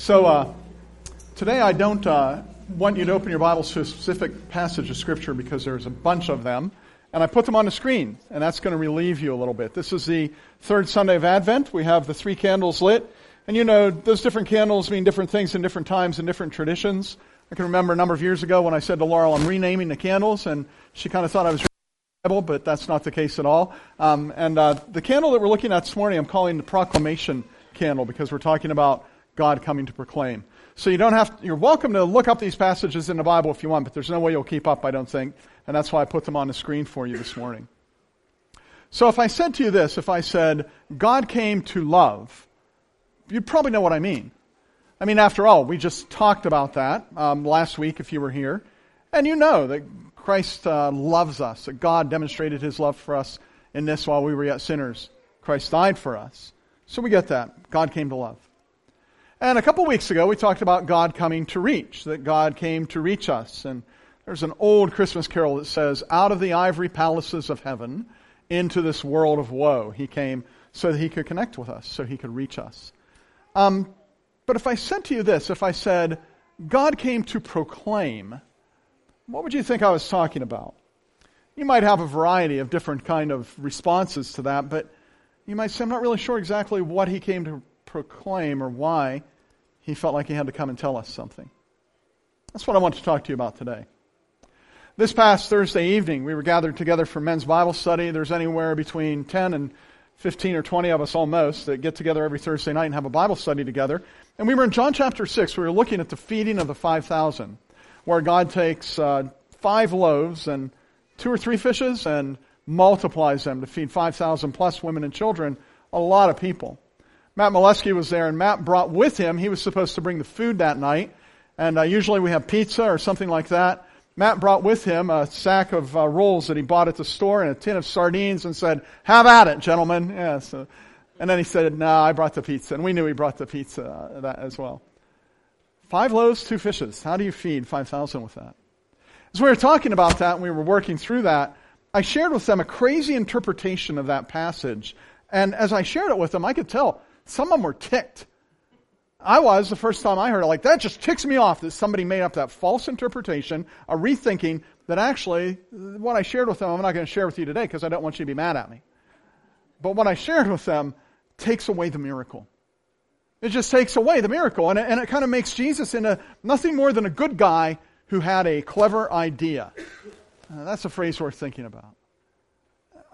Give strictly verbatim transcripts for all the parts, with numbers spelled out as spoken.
So uh, today I don't uh, want you to open your Bibles to a specific passage of Scripture because there's a bunch of them. And I put them on the screen, and that's going to relieve you a little bit. This is the third Sunday of Advent. We have the three candles lit. And you know, those different candles mean different things in different times and different traditions. I can remember a number of years ago when I said to Laurel, I'm renaming the candles, and she kind of thought I was reading the Bible, but that's not the case at all. Um, and uh, the candle that we're looking at this morning, I'm calling the Proclamation Candle because we're talking about God coming to proclaim. So you don't have to, you're welcome to look up these passages in the Bible if you want, but there's no way you'll keep up, I don't think, and that's why I put them on the screen for you this morning. So if I said to you this, if I said, God came to love, you'd probably know what I mean. I mean, after all, we just talked about that um, last week if you were here, and you know that Christ uh, loves us, that God demonstrated his love for us in this while we were yet sinners. Christ died for us. So we get that. God came to love. And a couple weeks ago, we talked about God coming to reach, that God came to reach us. And there's an old Christmas carol that says, out of the ivory palaces of heaven into this world of woe, he came so that he could connect with us, so he could reach us. Um, but if I said to you this, if I said, God came to proclaim, what would you think I was talking about? You might have a variety of different kind of responses to that, but you might say, I'm not really sure exactly what he came to proclaim or why he felt like he had to come and tell us something. That's what I want to talk to you about today. This past Thursday evening, we were gathered together for men's Bible study. There's anywhere between ten and fifteen or twenty of us almost that get together every Thursday night and have a Bible study together. And we were in John chapter six. We were looking at the feeding of the five thousand, where God takes uh, five loaves and two or three fishes and multiplies them to feed five thousand plus women and children, a lot of people. Matt Molesky was there, and Matt brought with him, he was supposed to bring the food that night, and uh, usually we have pizza or something like that. Matt brought with him a sack of uh, rolls that he bought at the store and a tin of sardines and said, have at it, gentlemen. Yeah, so, and then he said, no, nah, I brought the pizza, and we knew he brought the pizza uh, that as well. Five loaves, two fishes. How do you feed five thousand with that? As we were talking about that and we were working through that, I shared with them a crazy interpretation of that passage, and as I shared it with them, I could tell some of them were ticked. I was, the first time I heard it, like, that just ticks me off that somebody made up that false interpretation, a rethinking that actually what I shared with them, I'm not going to share with you today because I don't want you to be mad at me. But what I shared with them takes away the miracle. It just takes away the miracle, and it, and it kind of makes Jesus into nothing more than a good guy who had a clever idea. Uh, that's a phrase worth thinking about.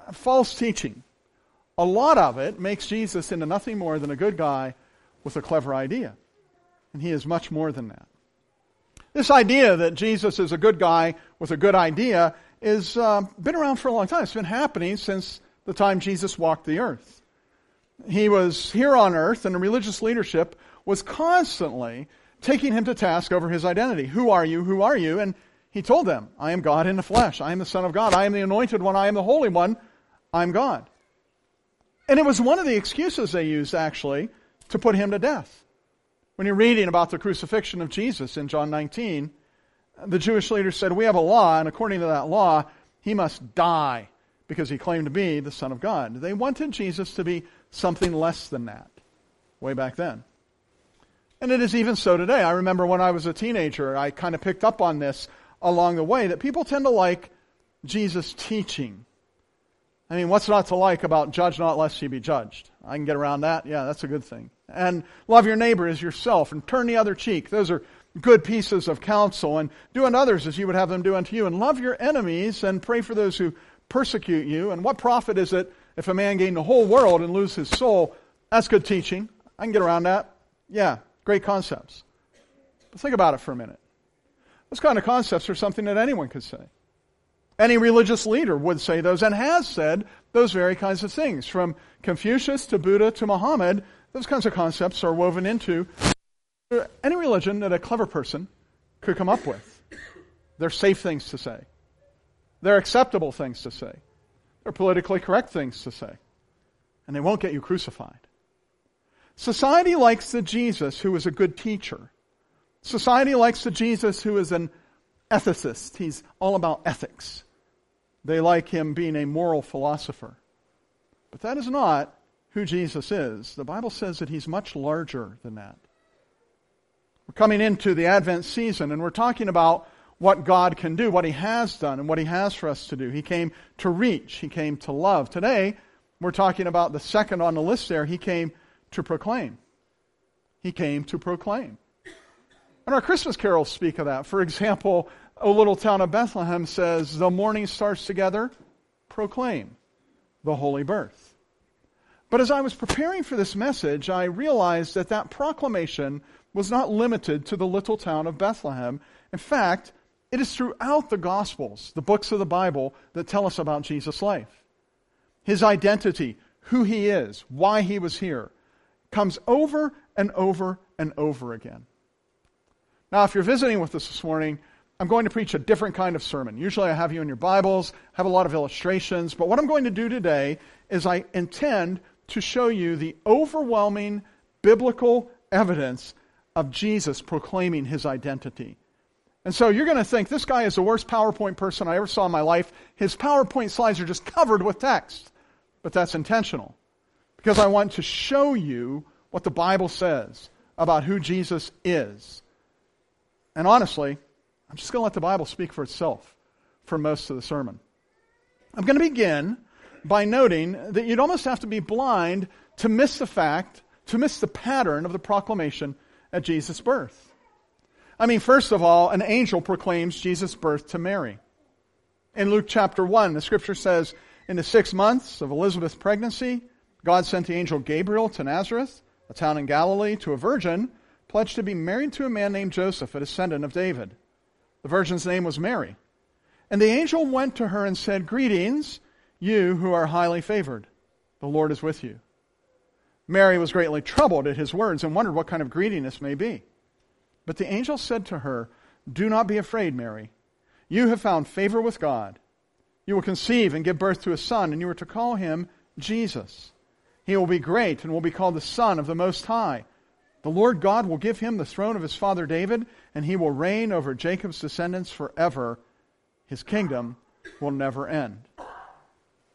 Uh, false teaching. A lot of it makes Jesus into nothing more than a good guy with a clever idea. And he is much more than that. This idea that Jesus is a good guy with a good idea has uh, been around for a long time. It's been happening since the time Jesus walked the earth. He was here on earth, and the religious leadership was constantly taking him to task over his identity. Who are you? Who are you? And he told them, I am God in the flesh. I am the Son of God. I am the Anointed One. I am the Holy One. I am God. And it was one of the excuses they used, actually, to put him to death. When you're reading about the crucifixion of Jesus in John nineteen, the Jewish leaders said, we have a law, and according to that law, he must die because he claimed to be the Son of God. They wanted Jesus to be something less than that way back then. And it is even so today. I remember when I was a teenager, I kind of picked up on this along the way, that people tend to like Jesus' teaching. I mean, what's not to like about judge not lest ye be judged? I can get around that. Yeah, that's a good thing. And love your neighbor as yourself and turn the other cheek. Those are good pieces of counsel. And do unto others as you would have them do unto you. And love your enemies and pray for those who persecute you. And what profit is it if a man gain the whole world and lose his soul? That's good teaching. I can get around that. Yeah, great concepts. But think about it for a minute. Those kind of concepts are something that anyone could say. Any religious leader would say those and has said those very kinds of things. From Confucius to Buddha to Muhammad, those kinds of concepts are woven into any religion that a clever person could come up with. They're safe things to say. They're acceptable things to say. They're politically correct things to say. And they won't get you crucified. Society likes the Jesus who is a good teacher. Society likes the Jesus who is an ethicist. He's all about ethics. They like him being a moral philosopher. But that is not who Jesus is. The Bible says that he's much larger than that. We're coming into the Advent season, and we're talking about what God can do, what He has done, and what He has for us to do. He came to reach. He came to love. Today, we're talking about the second on the list there. He came to proclaim. He came to proclaim. And our Christmas carols speak of that. For example, O Little Town of Bethlehem says, "The morning stars together, proclaim the holy birth." But as I was preparing for this message, I realized that that proclamation was not limited to the little town of Bethlehem. In fact, it is throughout the Gospels, the books of the Bible, that tell us about Jesus' life. His identity, who He is, why He was here, comes over and over and over again. Now, if you're visiting with us this morning, I'm going to preach a different kind of sermon. Usually I have you in your Bibles, have a lot of illustrations, but what I'm going to do today is I intend to show you the overwhelming biblical evidence of Jesus proclaiming His identity. And so you're going to think, this guy is the worst PowerPoint person I ever saw in my life. His PowerPoint slides are just covered with text. But that's intentional, because I want to show you what the Bible says about who Jesus is. And honestly, I'm just going to let the Bible speak for itself for most of the sermon. I'm going to begin by noting that you'd almost have to be blind to miss the fact, to miss the pattern of the proclamation at Jesus' birth. I mean, first of all, an angel proclaims Jesus' birth to Mary. In Luke chapter one, the scripture says, "In the six months of Elizabeth's pregnancy, God sent the angel Gabriel to Nazareth, a town in Galilee, to a virgin pledged to be married to a man named Joseph, a descendant of David. The virgin's name was Mary. And the angel went to her and said, 'Greetings, you who are highly favored. The Lord is with you.' Mary was greatly troubled at his words and wondered what kind of greeting this may be. But the angel said to her, 'Do not be afraid, Mary. You have found favor with God. You will conceive and give birth to a son, and you are to call him Jesus. He will be great and will be called the Son of the Most High. The Lord God will give him the throne of his father David, and he will reign over Jacob's descendants forever. His kingdom will never end.'"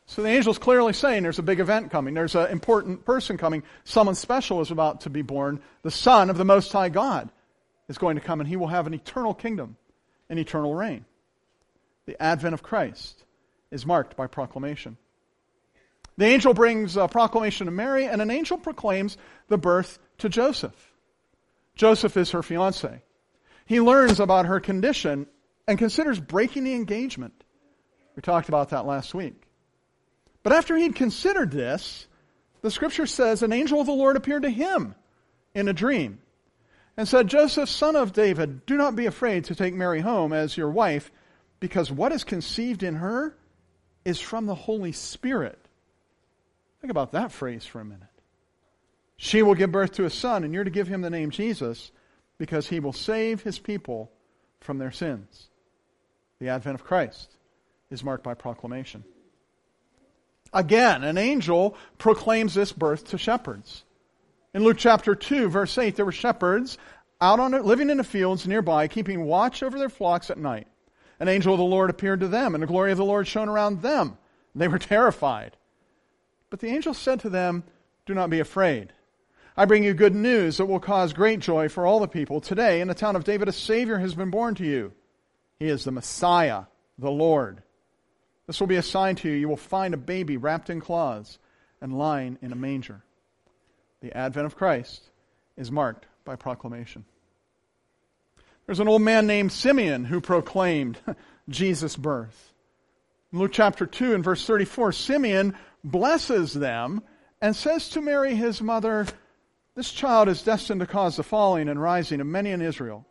So the angel's clearly saying there's a big event coming. There's an important person coming. Someone special is about to be born. The Son of the Most High God is going to come, and he will have an eternal kingdom, an eternal reign. The advent of Christ is marked by proclamation. The angel brings a proclamation to Mary, and an angel proclaims the birth to Joseph. Joseph is her fiancé. He learns about her condition and considers breaking the engagement. We talked about that last week. But after he'd considered this, the scripture says an angel of the Lord appeared to him in a dream and said, "Joseph, son of David, do not be afraid to take Mary home as your wife, because what is conceived in her is from the Holy Spirit." Think about that phrase for a minute. "She will give birth to a son, and you're to give him the name Jesus, because he will save his people from their sins." The advent of Christ is marked by proclamation. Again, an angel proclaims this birth to shepherds. In Luke chapter two, verse eight, there were shepherds out on living in the fields nearby, keeping watch over their flocks at night. An angel of the Lord appeared to them, and the glory of the Lord shone around them. They were terrified. But the angel said to them, "Do not be afraid. I bring you good news that will cause great joy for all the people. Today, in the town of David, a Savior has been born to you. He is the Messiah, the Lord. This will be a sign to you. You will find a baby wrapped in cloths and lying in a manger." The advent of Christ is marked by proclamation. There's an old man named Simeon who proclaimed Jesus' birth. In Luke chapter two and verse thirty-four, Simeon blesses them and says to Mary, his mother, "This child is destined to cause the falling and rising of many in Israel,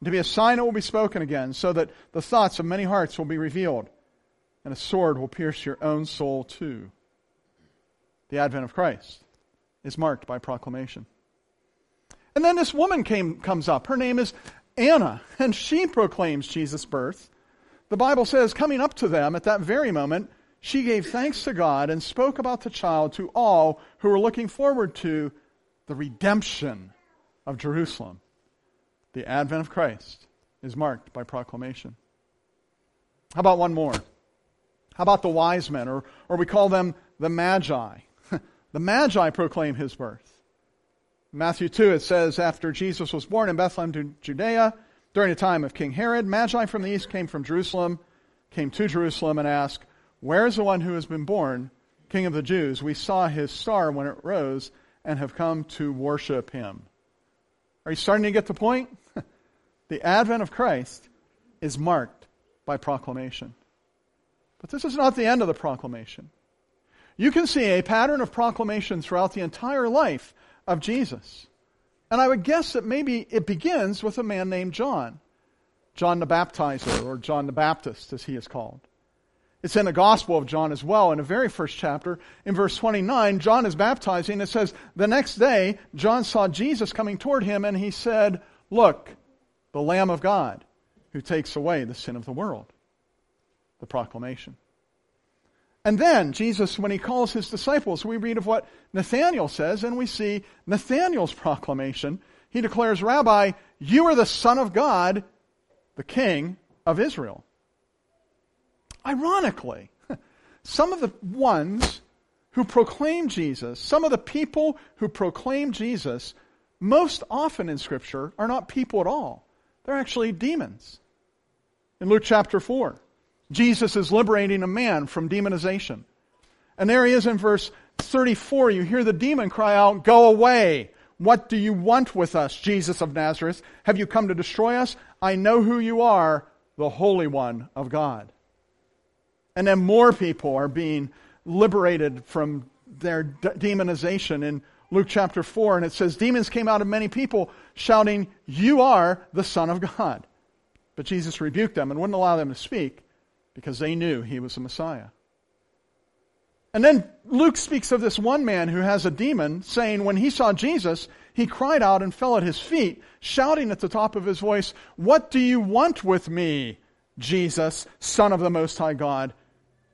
and to be a sign that will be spoken again, so that the thoughts of many hearts will be revealed, and a sword will pierce your own soul too." The advent of Christ is marked by proclamation. And then this woman came, comes up. Her name is Anna, and she proclaims Jesus' birth. The Bible says, coming up to them at that very moment, she gave thanks to God and spoke about the child to all who were looking forward to the redemption of Jerusalem. The advent of Christ is marked by proclamation. How about one more? How about the wise men, or, or we call them the Magi? The Magi proclaim his birth. Matthew two, it says, after Jesus was born in Bethlehem, Judea, during the time of King Herod, Magi from the east came from Jerusalem, came to Jerusalem and asked, where is the one who has been born, King of the Jews? We saw his star when it rose and have come to worship him. Are you starting to get the point? The advent of Christ is marked by proclamation. But this is not the end of the proclamation. You can see a pattern of proclamation throughout the entire life of Jesus. And I would guess that maybe it begins with a man named John. John the Baptizer, or John the Baptist as he is called. It's in the Gospel of John as well. In the very first chapter, in verse twenty-nine, John is baptizing. It says, the next day, John saw Jesus coming toward him, and he said, look, the Lamb of God, who takes away the sin of the world. The proclamation. And then Jesus, when he calls his disciples, we read of what Nathanael says, and we see Nathanael's proclamation. He declares, Rabbi, you are the Son of God, the King of Israel. Ironically, some of the ones who proclaim Jesus, some of the people who proclaim Jesus, most often in Scripture are not people at all. They're actually demons. In Luke chapter four, Jesus is liberating a man from demonization. And there he is in verse thirty-four. You hear the demon cry out, go away. What do you want with us, Jesus of Nazareth? Have you come to destroy us? I know who you are, the Holy One of God. And then more people are being liberated from their de- demonization in Luke chapter four. And it says, demons came out of many people shouting, you are the Son of God. But Jesus rebuked them and wouldn't allow them to speak because they knew he was the Messiah. And then Luke speaks of this one man who has a demon, saying when he saw Jesus, he cried out and fell at his feet, shouting at the top of his voice, what do you want with me, Jesus, Son of the Most High God?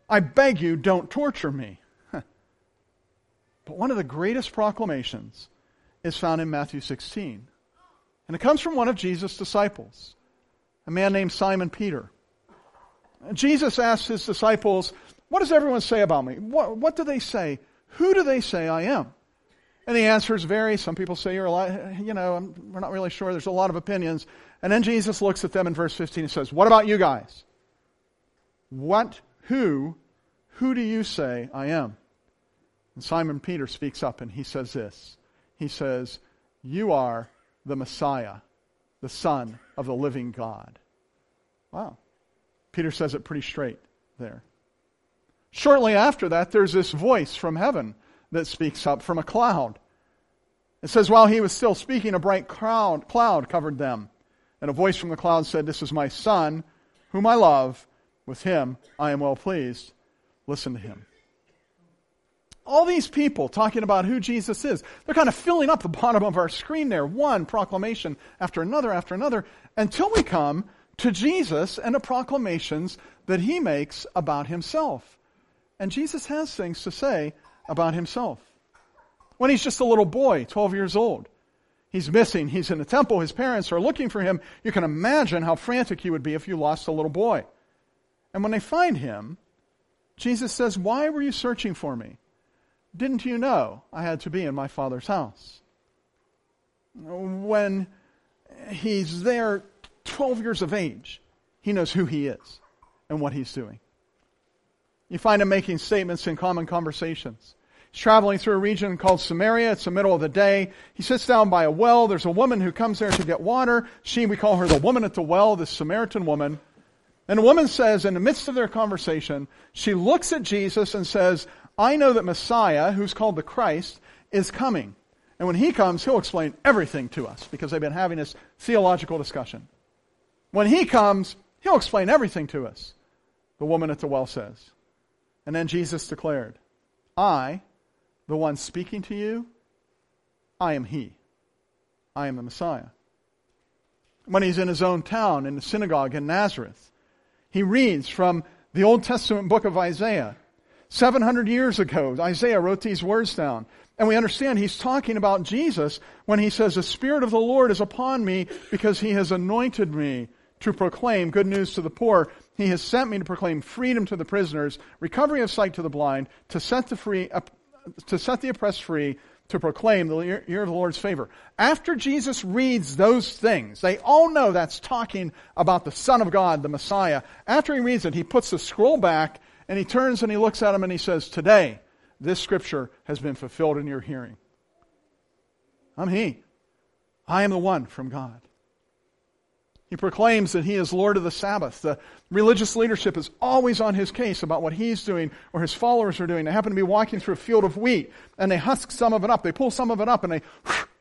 I beg you, don't torture me. But one of the greatest proclamations is found in Matthew sixteen. And it comes from one of Jesus' disciples, a man named Simon Peter. Jesus asks his disciples, what does everyone say about me? What, what do they say? Who do they say I am? And the answers vary. Some people say, you're a lot, you know, I'm, we're not really sure. There's a lot of opinions. And then Jesus looks at them in verse fifteen and says, what about you guys? What, who, who do you say I am? And Simon Peter speaks up and he says this. He says, you are the Messiah, the Son of the living God. Wow. Peter says it pretty straight there. Shortly after that, there's this voice from heaven that speaks up from a cloud. It says, while he was still speaking, a bright cloud, cloud covered them. And a voice from the cloud said, this is my Son, whom I love. With him I am well pleased. Listen to him. All these people talking about who Jesus is, they're kind of filling up the bottom of our screen there. One proclamation after another after another, until we come to Jesus and the proclamations that he makes about himself. And Jesus has things to say about himself. When he's just a little boy, twelve years old, he's missing, he's in the temple, his parents are looking for him. You can imagine how frantic you would be if you lost a little boy. And when they find him, Jesus says, why were you searching for me? Didn't you know I had to be in my Father's house? When he's there, twelve years of age, he knows who he is and what he's doing. You find him making statements in common conversations. He's traveling through a region called Samaria. It's the middle of the day. He sits down by a well. There's a woman who comes there to get water. She, we call her the woman at the well, the Samaritan woman. And the woman says, in the midst of their conversation, she looks at Jesus and says, I know that Messiah, who's called the Christ, is coming. And when he comes, he'll explain everything to us, because they've been having this theological discussion. When he comes, he'll explain everything to us, the woman at the well says. And then Jesus declared, I, the one speaking to you, I am he. I am the Messiah. When he's in his own town, in the synagogue in Nazareth, he reads from the Old Testament book of Isaiah. seven hundred years ago, Isaiah wrote these words down. And we understand he's talking about Jesus when he says, the Spirit of the Lord is upon me because he has anointed me to proclaim good news to the poor. He has sent me to proclaim freedom to the prisoners, recovery of sight to the blind, to set the free, to set the oppressed free, to proclaim the year of the Lord's favor. After Jesus reads those things, they all know that's talking about the Son of God, the Messiah. After he reads it, he puts the scroll back, and he turns and he looks at him and he says, "Today, this scripture has been fulfilled in your hearing. I'm he. I am the one from God." He proclaims that he is Lord of the Sabbath. The religious leadership is always on his case about what he's doing or his followers are doing. They happen to be walking through a field of wheat, and they husk some of it up. They pull some of it up, and they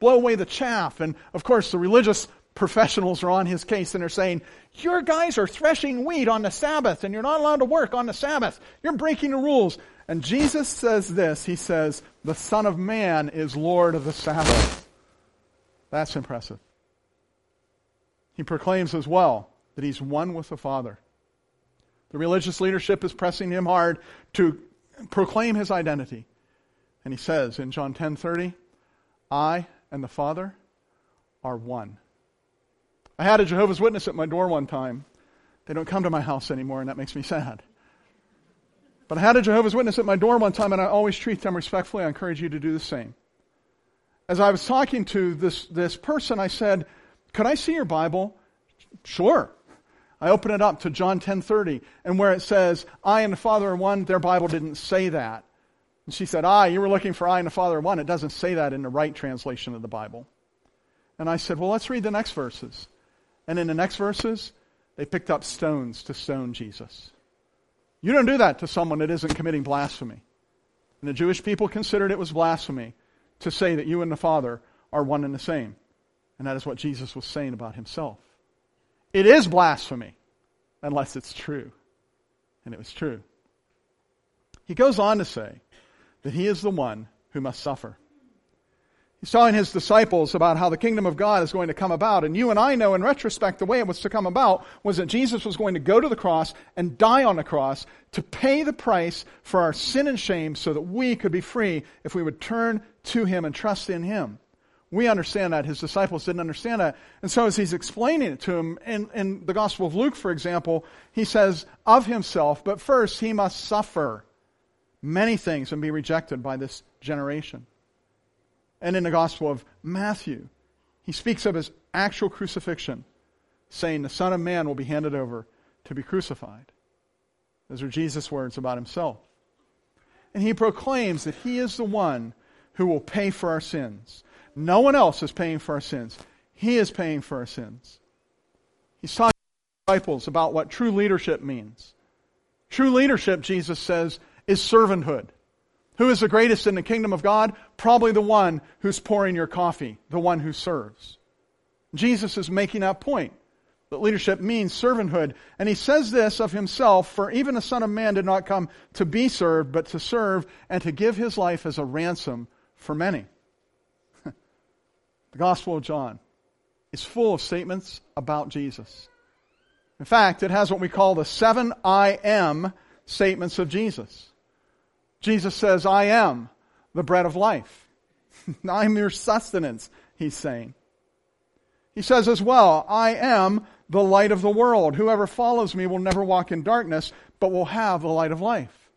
blow away the chaff. And, of course, the religious professionals are on his case, and they're saying, "Your guys are threshing wheat on the Sabbath, and you're not allowed to work on the Sabbath. You're breaking the rules." And Jesus says this. He says, "The Son of Man is Lord of the Sabbath." That's impressive. He proclaims as well that he's one with the Father. The religious leadership is pressing him hard to proclaim his identity. And he says in John ten thirty, "I and the Father are one." I had a Jehovah's Witness at my door one time. They don't come to my house anymore, and that makes me sad. But I had a Jehovah's Witness at my door one time, and I always treat them respectfully. I encourage you to do the same. As I was talking to this, this person, I said, "Could I see your Bible?" "Sure." I open it up to John ten thirty, and where it says, "I and the Father are one," their Bible didn't say that. And she said, "Ah, you were looking for I and the Father are one. It doesn't say that in the right translation of the Bible." And I said, "Well, let's read the next verses." And in the next verses, they picked up stones to stone Jesus. You don't do that to someone that isn't committing blasphemy. And the Jewish people considered it was blasphemy to say that you and the Father are one and the same. And that is what Jesus was saying about himself. It is blasphemy, unless it's true. And it was true. He goes on to say that he is the one who must suffer. He's telling his disciples about how the kingdom of God is going to come about. And you and I know in retrospect the way it was to come about was that Jesus was going to go to the cross and die on the cross to pay the price for our sin and shame so that we could be free if we would turn to him and trust in him. We understand that. His disciples didn't understand that. And so as he's explaining it to them, in, in the Gospel of Luke, for example, he says of himself, but first he must suffer many things and be rejected by this generation. And in the Gospel of Matthew, he speaks of his actual crucifixion, saying the Son of Man will be handed over to be crucified. Those are Jesus' words about himself. And he proclaims that he is the one who will pay for our sins. No one else is paying for our sins. He is paying for our sins. He's talking to his disciples about what true leadership means. True leadership, Jesus says, is servanthood. Who is the greatest in the kingdom of God? Probably the one who's pouring your coffee, the one who serves. Jesus is making that point, that leadership means servanthood. And he says this of himself, "For even the Son of Man did not come to be served, but to serve and to give his life as a ransom for many." The Gospel of John is full of statements about Jesus. In fact, it has what we call the seven I am statements of Jesus. Jesus says, "I am the bread of life." "I'm your sustenance," he's saying. He says as well, "I am the light of the world. Whoever follows me will never walk in darkness, but will have the light of life."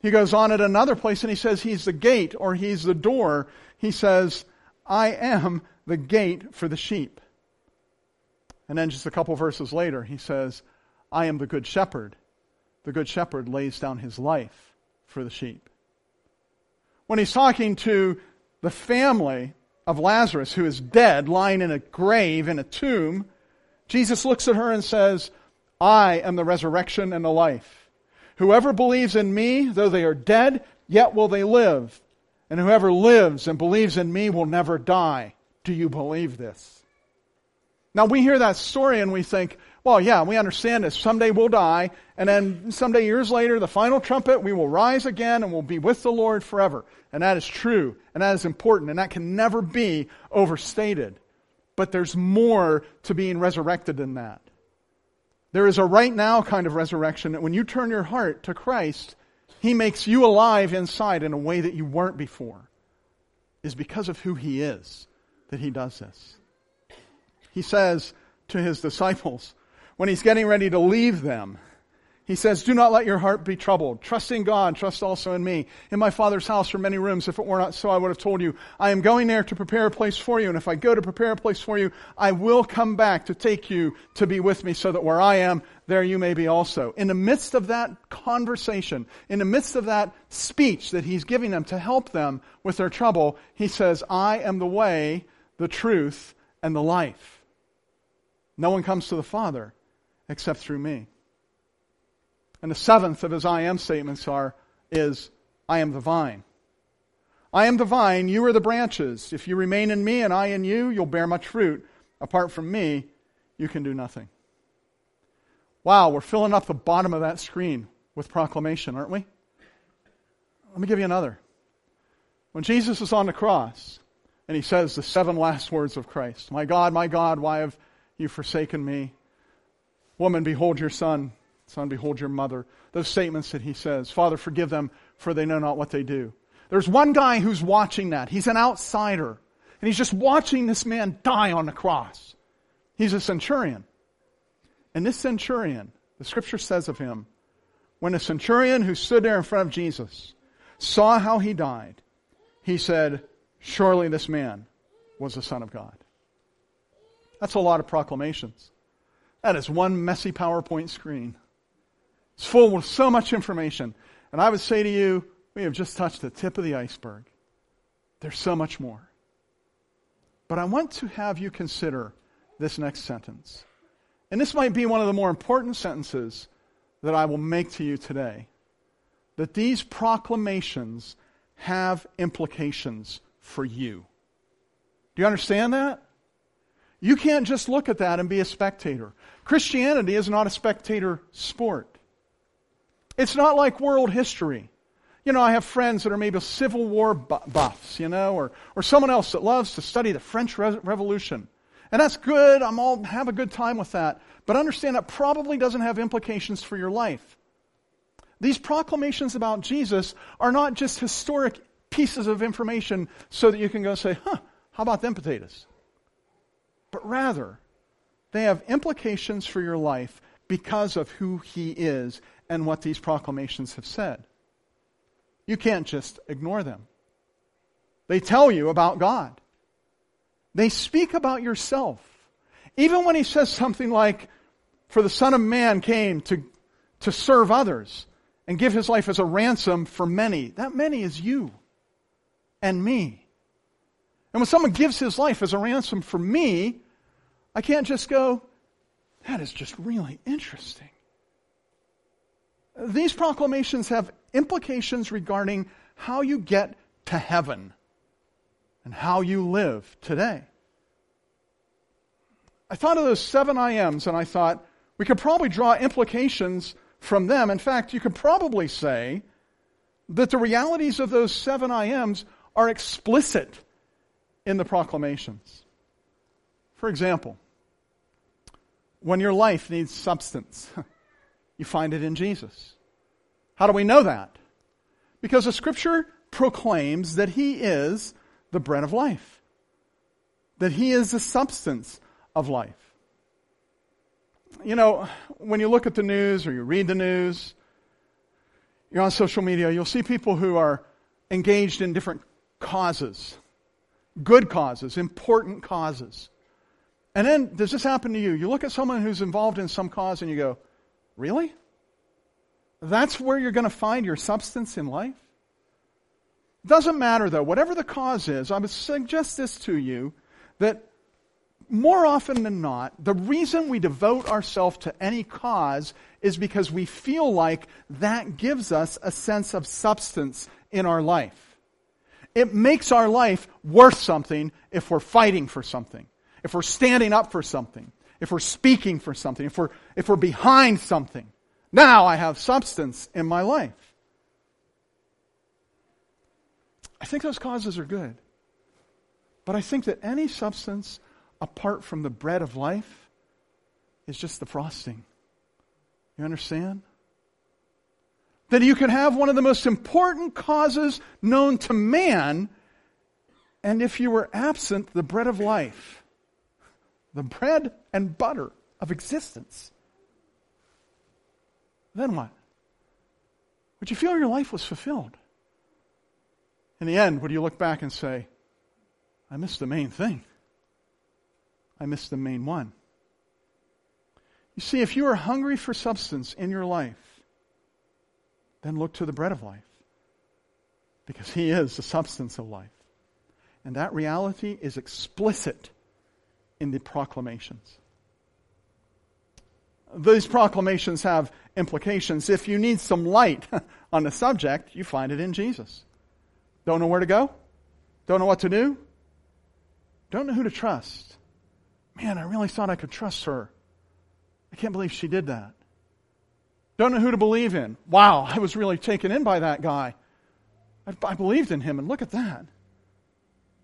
He goes on at another place and he says he's the gate, or he's the door. He says, "I am the gate for the sheep." And then just a couple verses later, he says, "I am the good shepherd. The good shepherd lays down his life for the sheep." When he's talking to the family of Lazarus, who is dead, lying in a grave, in a tomb, Jesus looks at her and says, "I am the resurrection and the life. Whoever believes in me, though they are dead, yet will they live. And whoever lives and believes in me will never die. Do you believe this?" Now we hear that story and we think, well, yeah, we understand this. Someday we'll die, and then someday years later, the final trumpet, we will rise again and we'll be with the Lord forever. And that is true, and that is important, and that can never be overstated. But there's more to being resurrected than that. There is a right now kind of resurrection that when you turn your heart to Christ, he makes you alive inside in a way that you weren't before. It's because of who he is that he does this. He says to his disciples, when he's getting ready to leave them, He says, do not let your heart be troubled. Trust in God, trust also in me. In my Father's house are many rooms. If it were not so, I would have told you. I am going there to prepare a place for you. And if I go to prepare a place for you, I will come back to take you to be with me, so that where I am, there you may be also. In the midst of that conversation, in the midst of that speech that he's giving them to help them with their trouble, he says, I am the way, the truth, and the life. No one comes to the Father except through me. And the seventh of his I am statements are, is, I am the vine. I am the vine, you are the branches. If you remain in me and I in you, you'll bear much fruit. Apart from me, you can do nothing. Wow, we're filling up the bottom of that screen with proclamation, aren't we? Let me give you another. When Jesus is on the cross, and he says the seven last words of Christ, my God, my God, why have you forsaken me? Woman, behold your son. Son, behold your mother. Those statements that he says, Father, forgive them, for they know not what they do. There's one guy who's watching that. He's an outsider. And he's just watching this man die on the cross. He's a centurion. And this centurion, the scripture says of him, when the centurion who stood there in front of Jesus saw how he died, he said, surely this man was the Son of God. That's a lot of proclamations. That is one messy PowerPoint screen. It's full of so much information. And I would say to you, we have just touched the tip of the iceberg. There's so much more. But I want to have you consider this next sentence. And this might be one of the more important sentences that I will make to you today. That these proclamations have implications for you. Do you understand that? You can't just look at that and be a spectator. Christianity is not a spectator sport. It's not like world history. You know, I have friends that are maybe Civil War buffs, you know, or, or someone else that loves to study the French Revolution. And that's good. I'm all have a good time with that. But understand that probably doesn't have implications for your life. These proclamations about Jesus are not just historic pieces of information so that you can go say, huh, how about them potatoes? But rather, they have implications for your life because of who he is and what these proclamations have said. You can't just ignore them. They tell you about God. They speak about yourself. Even when he says something like, for the Son of Man came to, to serve others and give his life as a ransom for many. That many is you and me. And when someone gives his life as a ransom for me, I can't just go, that is just really interesting. These proclamations have implications regarding how you get to heaven and how you live today. I thought of those seven I am's and I thought we could probably draw implications from them. In fact, you could probably say that the realities of those seven I am's are explicit in the proclamations. For example, when your life needs substance, you find it in Jesus. How do we know that? Because the scripture proclaims that he is the bread of life. That he is the substance of life. You know, when you look at the news or you read the news, you're on social media, you'll see people who are engaged in different causes. Good causes, important causes. And then, does this happen to you? You look at someone who's involved in some cause and you go, really? That's where you're going to find your substance in life? Doesn't matter though. Whatever the cause is, I would suggest this to you, that more often than not, the reason we devote ourselves to any cause is because we feel like that gives us a sense of substance in our life. It makes our life worth something if we're fighting for something, if we're standing up for something, if we're speaking for something, if we're, if we're behind something. Now I have substance in my life. I think those causes are good. But I think that any substance apart from the bread of life is just the frosting. You understand? That you can have one of the most important causes known to man, and if you were absent the bread of life, the bread and butter of existence, then what? Would you feel your life was fulfilled? In the end, would you look back and say, I missed the main thing. I missed the main one. You see, if you are hungry for substance in your life, then look to the bread of life, because he is the substance of life. And that reality is explicit in the proclamations. These proclamations have implications. If you need some light on the subject, you find it in Jesus. Don't know where to go? Don't know what to do? Don't know who to trust? Man, I really thought I could trust her. I can't believe she did that. Don't know who to believe in. Wow, I was really taken in by that guy. I, I believed in him, and look at that.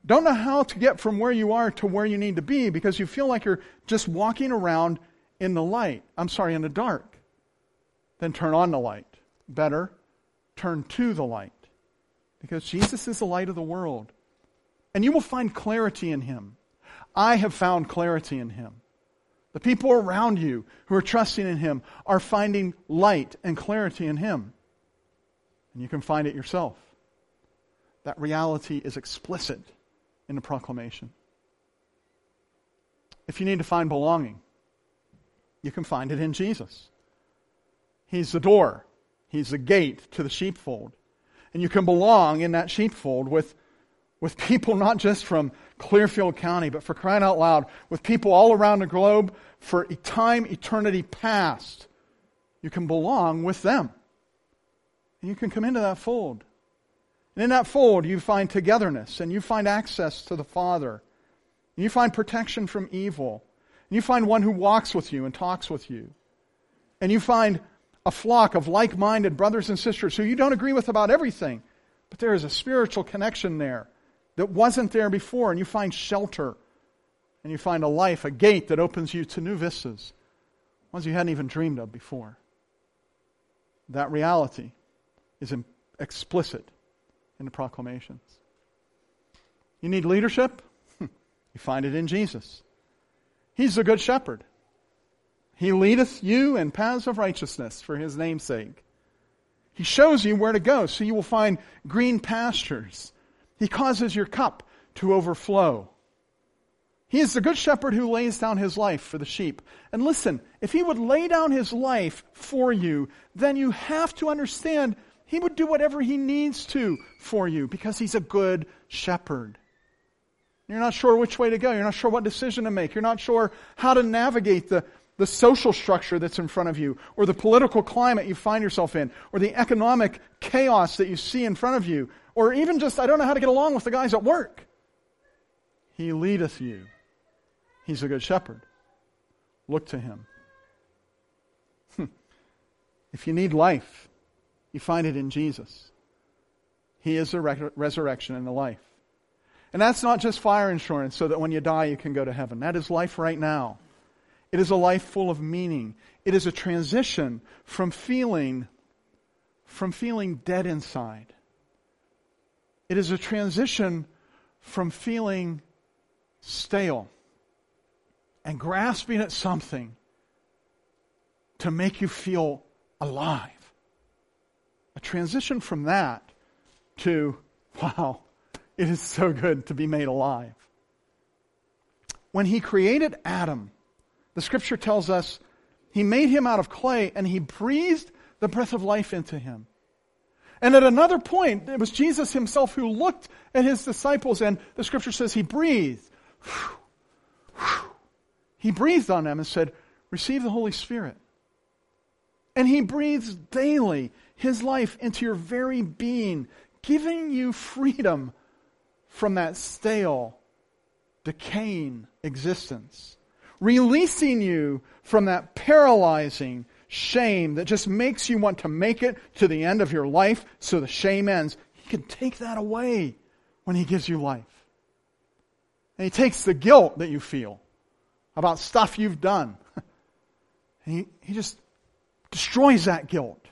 Don't know how to get from where you are to where you need to be, because you feel like you're just walking around in the light. I'm sorry, in the dark. Then turn on the light. Better, turn to the light. Because Jesus is the light of the world. And you will find clarity in him. I have found clarity in him. The people around you who are trusting in him are finding light and clarity in him. And you can find it yourself. That reality is explicit in the proclamation. If you need to find belonging, you can find it in Jesus. He's the door. He's the gate to the sheepfold. And you can belong in that sheepfold with with people not just from Clearfield County, but for crying out loud, with people all around the globe for a time, eternity past. You can belong with them. And you can come into that fold. And in that fold, you find togetherness, and you find access to the Father. And you find protection from evil. And you find one who walks with you and talks with you. And you find a flock of like-minded brothers and sisters who you don't agree with about everything, but there is a spiritual connection there that wasn't there before, and you find shelter, and you find a life, a gate that opens you to new vistas, ones you hadn't even dreamed of before. That reality is explicit in the proclamations. You need leadership? You find it in Jesus. He's the good shepherd. He leadeth you in paths of righteousness for his name's sake. He shows you where to go, so you will find green pastures. He causes your cup to overflow. He is the good shepherd who lays down his life for the sheep. And listen, if he would lay down his life for you, then you have to understand he would do whatever he needs to for you, because he's a good shepherd. You're not sure which way to go. You're not sure what decision to make. You're not sure how to navigate the the social structure that's in front of you, or the political climate you find yourself in, or the economic chaos that you see in front of you, or even just, I don't know how to get along with the guys at work. He leadeth you. He's a good shepherd. Look to him. Hmm. If you need life, you find it in Jesus. He is the re- resurrection and the life. And that's not just fire insurance so that when you die you can go to heaven. That is life right now. It is a life full of meaning. It is a transition from feeling, from feeling dead inside. It is a transition from feeling stale and grasping at something to make you feel alive. A transition from that to, wow, it is so good to be made alive. When he created Adam, the scripture tells us he made him out of clay and he breathed the breath of life into him. And at another point, it was Jesus himself who looked at his disciples, and the scripture says he breathed. He breathed on them and said, receive the Holy Spirit. And he breathes daily his life into your very being, giving you freedom from that stale, decaying existence, releasing you from that paralyzing shame that just makes you want to make it to the end of your life so the shame ends. He can take that away when he gives you life. And he takes the guilt that you feel about stuff you've done. And he, he just destroys that guilt.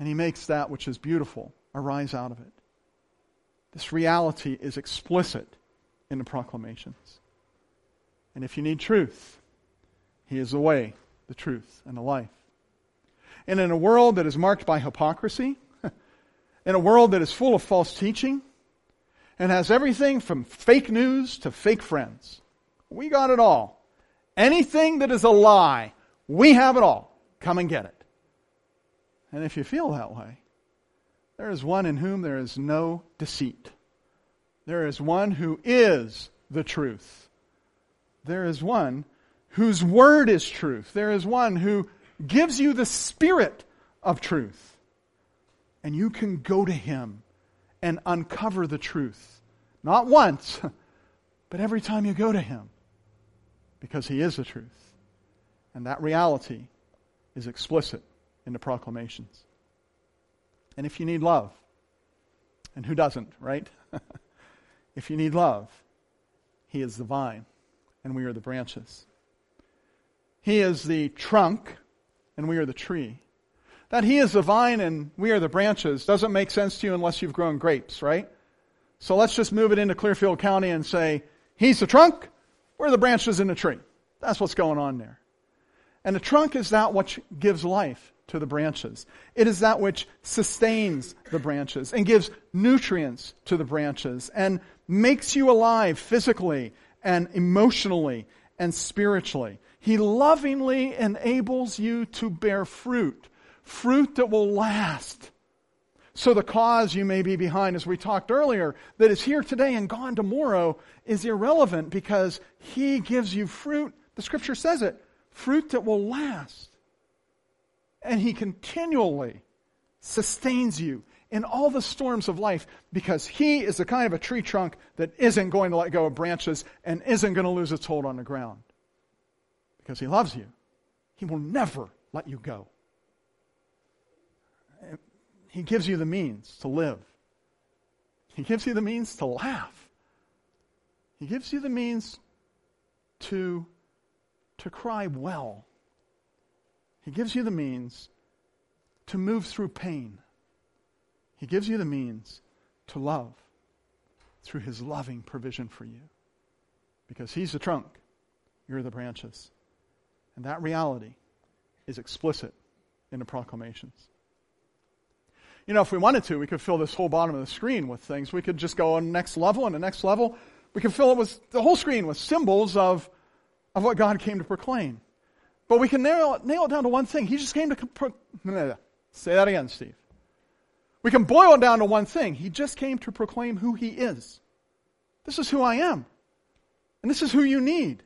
And he makes that which is beautiful arise out of it. This reality is explicit in the proclamations. And if you need truth, he is the way, the truth, and the life. And in a world that is marked by hypocrisy, in a world that is full of false teaching, and has everything from fake news to fake friends. We got it all. Anything that is a lie, we have it all. Come and get it. And if you feel that way, there is one in whom there is no deceit. There is one who is the truth. There is one whose word is truth. There is one who gives you the spirit of truth. And you can go to him and uncover the truth. Not once, but every time you go to him. Because he is the truth. And that reality is explicit in the proclamations. And if you need love, and who doesn't, right? If you need love, he is the vine, and we are the branches. He is the trunk, and we are the tree. That he is the vine and we are the branches doesn't make sense to you unless you've grown grapes, right? So let's just move it into Clearfield County and say, he's the trunk, we're the branches in the tree. That's what's going on there. And the trunk is that which gives life to the branches. It is that which sustains the branches and gives nutrients to the branches and makes you alive physically and emotionally and spiritually. He lovingly enables you to bear fruit, fruit that will last. So the cause you may be behind, as we talked earlier, that is here today and gone tomorrow is irrelevant because he gives you fruit. The scripture says it. Fruit that will last. And he continually sustains you in all the storms of life because he is the kind of a tree trunk that isn't going to let go of branches and isn't going to lose its hold on the ground. Because he loves you. He will never let you go. He gives you the means to live. He gives you the means to laugh. He gives you the means to to cry well. He gives you the means to move through pain. He gives you the means to love through his loving provision for you. Because he's the trunk, you're the branches. And that reality is explicit in the proclamations. You know, if we wanted to, we could fill this whole bottom of the screen with things. We could just go on the next level and the next level. We could fill it with the whole screen with symbols of of what God came to proclaim. But we can nail, nail it down to one thing. He just came to... Pro- Say that again, Steve. We can boil it down to one thing. He just came to proclaim who he is. This is who I am. And this is who you need.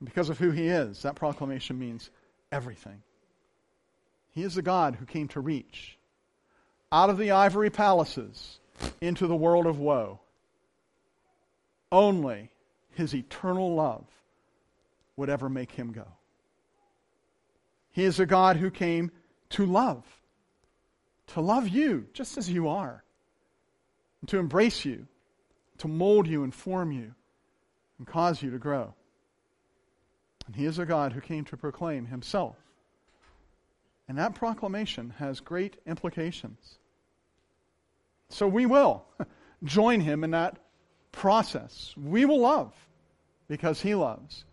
And because of who he is, that proclamation means everything. He is the God who came to reach out of the ivory palaces into the world of woe. Only his eternal love would ever make him go. He is a God who came to love, to love you just as you are, and to embrace you, to mold you and form you, and cause you to grow. And he is a God who came to proclaim himself. And that proclamation has great implications. So we will join him in that process. We will love because he loves.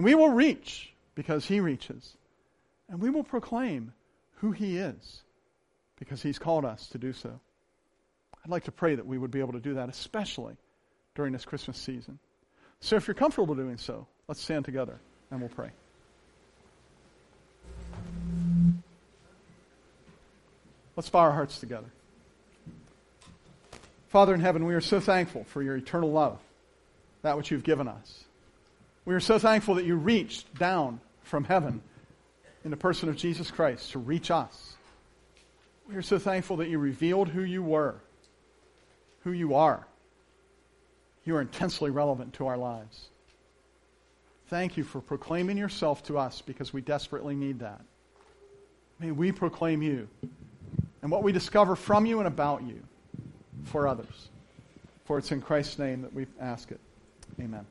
We will reach because he reaches. And we will proclaim who he is because he's called us to do so. I'd like to pray that we would be able to do that, especially during this Christmas season. So if you're comfortable doing so, let's stand together and we'll pray. Let's bow our hearts together. Father in heaven, we are so thankful for your eternal love, that which you've given us. We are so thankful that you reached down from heaven in the person of Jesus Christ to reach us. We are so thankful that you revealed who you were, who you are. You are intensely relevant to our lives. Thank you for proclaiming yourself to us because we desperately need that. May we proclaim you and what we discover from you and about you for others. For it's in Christ's name that we ask it. Amen.